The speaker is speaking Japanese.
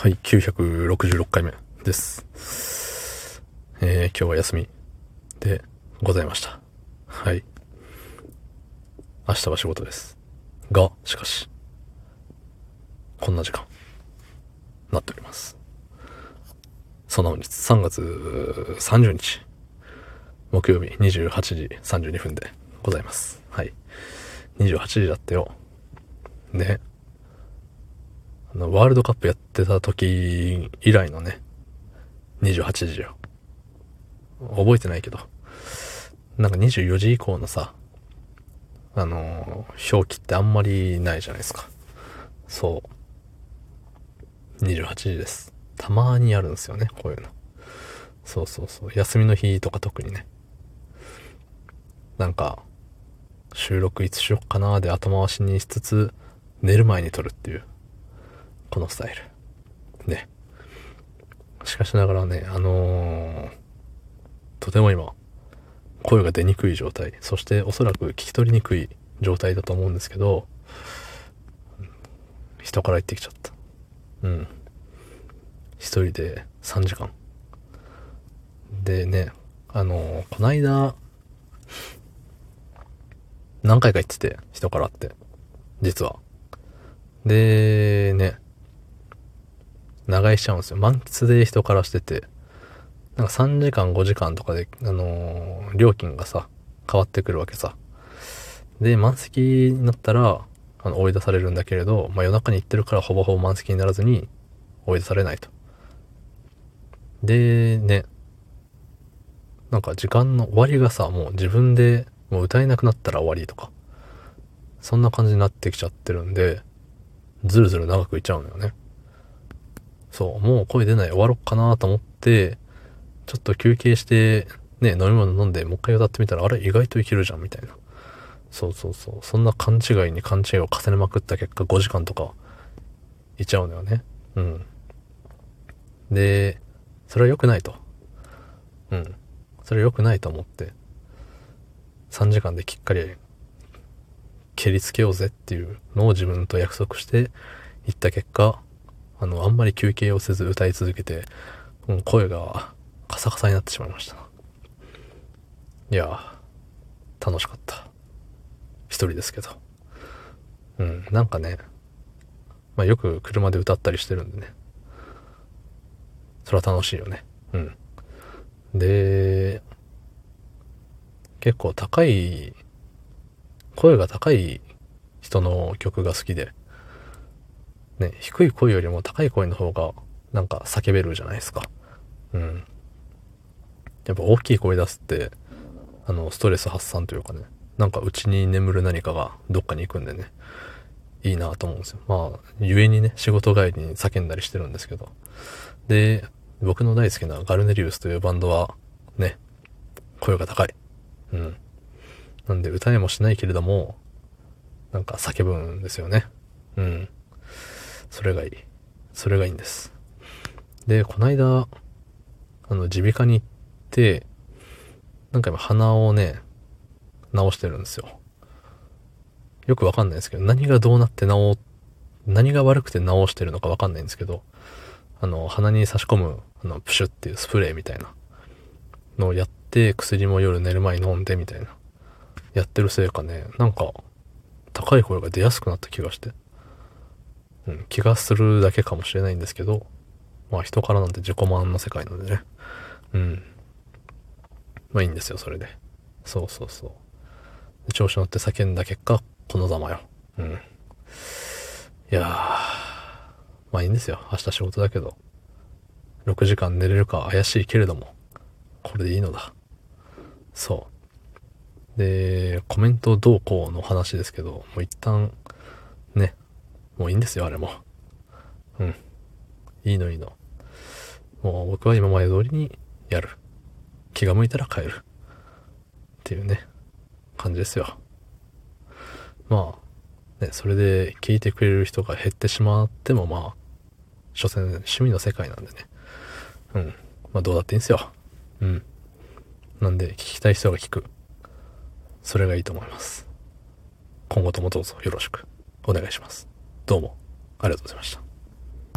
はい、966回目です。今日は休みでございました。はい。明日は仕事です。が、しかし、こんな時間、なっております。その本日、3月30日、木曜日28時32分でございます。はい。28時だってよ。ね。ワールドカップやってた時以来のね、28時よ。覚えてないけど、なんか24時以降のさ、表記ってあんまりないじゃないですか。そう。28時です。たまーにあるんですよね、こういうの。そうそうそう。休みの日とか特にね。なんか、収録いつしよっかなーで後回しにしつつ、寝る前に撮るっていう。このスタイルね。しかしながらね、とても今声が出にくい状態、そしておそらく聞き取りにくい状態だと思うんですけど、人から言ってきちゃった。一人で3時間でね、こないだ何回か言ってて、人からって実はでね、長居しちゃうんですよ。満喫で人からしてて、なんか3時間5時間とかで、料金がさ、変わってくるわけさ。で、満席になったら、追い出されるんだけれど、まあ、夜中に行ってるからほぼほぼ満席にならずに追い出されないと。で、ね、なんか時間の終わりがさ、もう自分でもう歌えなくなったら終わりとか、そんな感じになってきちゃってるんで、ずるずる長くいっちゃうのよね。そう、もう声出ない、終わろっかなと思ってちょっと休憩してね、飲み物飲んでもう一回歌ってみたら、あれ意外といけるじゃんみたいな。そうそうそう、そんな勘違いに勘違いを重ねまくった結果、5時間とかいっちゃうのよね。でそれは良くないと、それは良くないと思って、3時間できっかり蹴りつけようぜっていうのを自分と約束して行った結果、あんまり休憩をせず歌い続けて、声がカサカサになってしまいました。いや楽しかった、一人ですけど。なんかね、まあ、よく車で歌ったりしてるんでね、それは楽しいよね。で結構声が高い人の曲が好きで、ね、低い声よりも高い声の方がなんか叫べるじゃないですか。やっぱ大きい声出すって、ストレス発散というかね、なんか内に眠る何かがどっかに行くんでね、いいなと思うんですよ。まあ、故にね、仕事帰りに叫んだりしてるんですけど。で、僕の大好きなガルネリウスというバンドは、ね、声が高い。なんで歌えもしないけれども、なんか叫ぶんですよね。それがいい。それがいいんです。で、こないだ、耳鼻科に行って、なんか今鼻をね、治してるんですよ。よくわかんないですけど、何がどうなって何が悪くて治してるのかわかんないんですけど、鼻に差し込む、プシュっていうスプレーみたいなのをやって、薬も夜寝る前に飲んでみたいな。やってるせいかね、なんか高い声が出やすくなった気がして、気がするだけかもしれないんですけど、まあ人からなんて自己満の世界なんでね、まあいいんですよ、それで。そうそうそう、調子乗って叫んだ結果このざまよ。いやー、まあいいんですよ、明日仕事だけど。6時間寝れるか怪しいけれども、これでいいのだ。そうで、コメントどうこうの話ですけど、もう一旦ね、もういいんですよ、あれも。いいのいいの。もう僕は今まで通りにやる。気が向いたら帰る。っていうね、感じですよ。まあ、ね、それで聞いてくれる人が減ってしまっても、まあ、所詮趣味の世界なんでね。まあどうだっていいんですよ。なんで、聞きたい人が聞く。それがいいと思います。今後ともどうぞよろしくお願いします。どうもありがとうございました。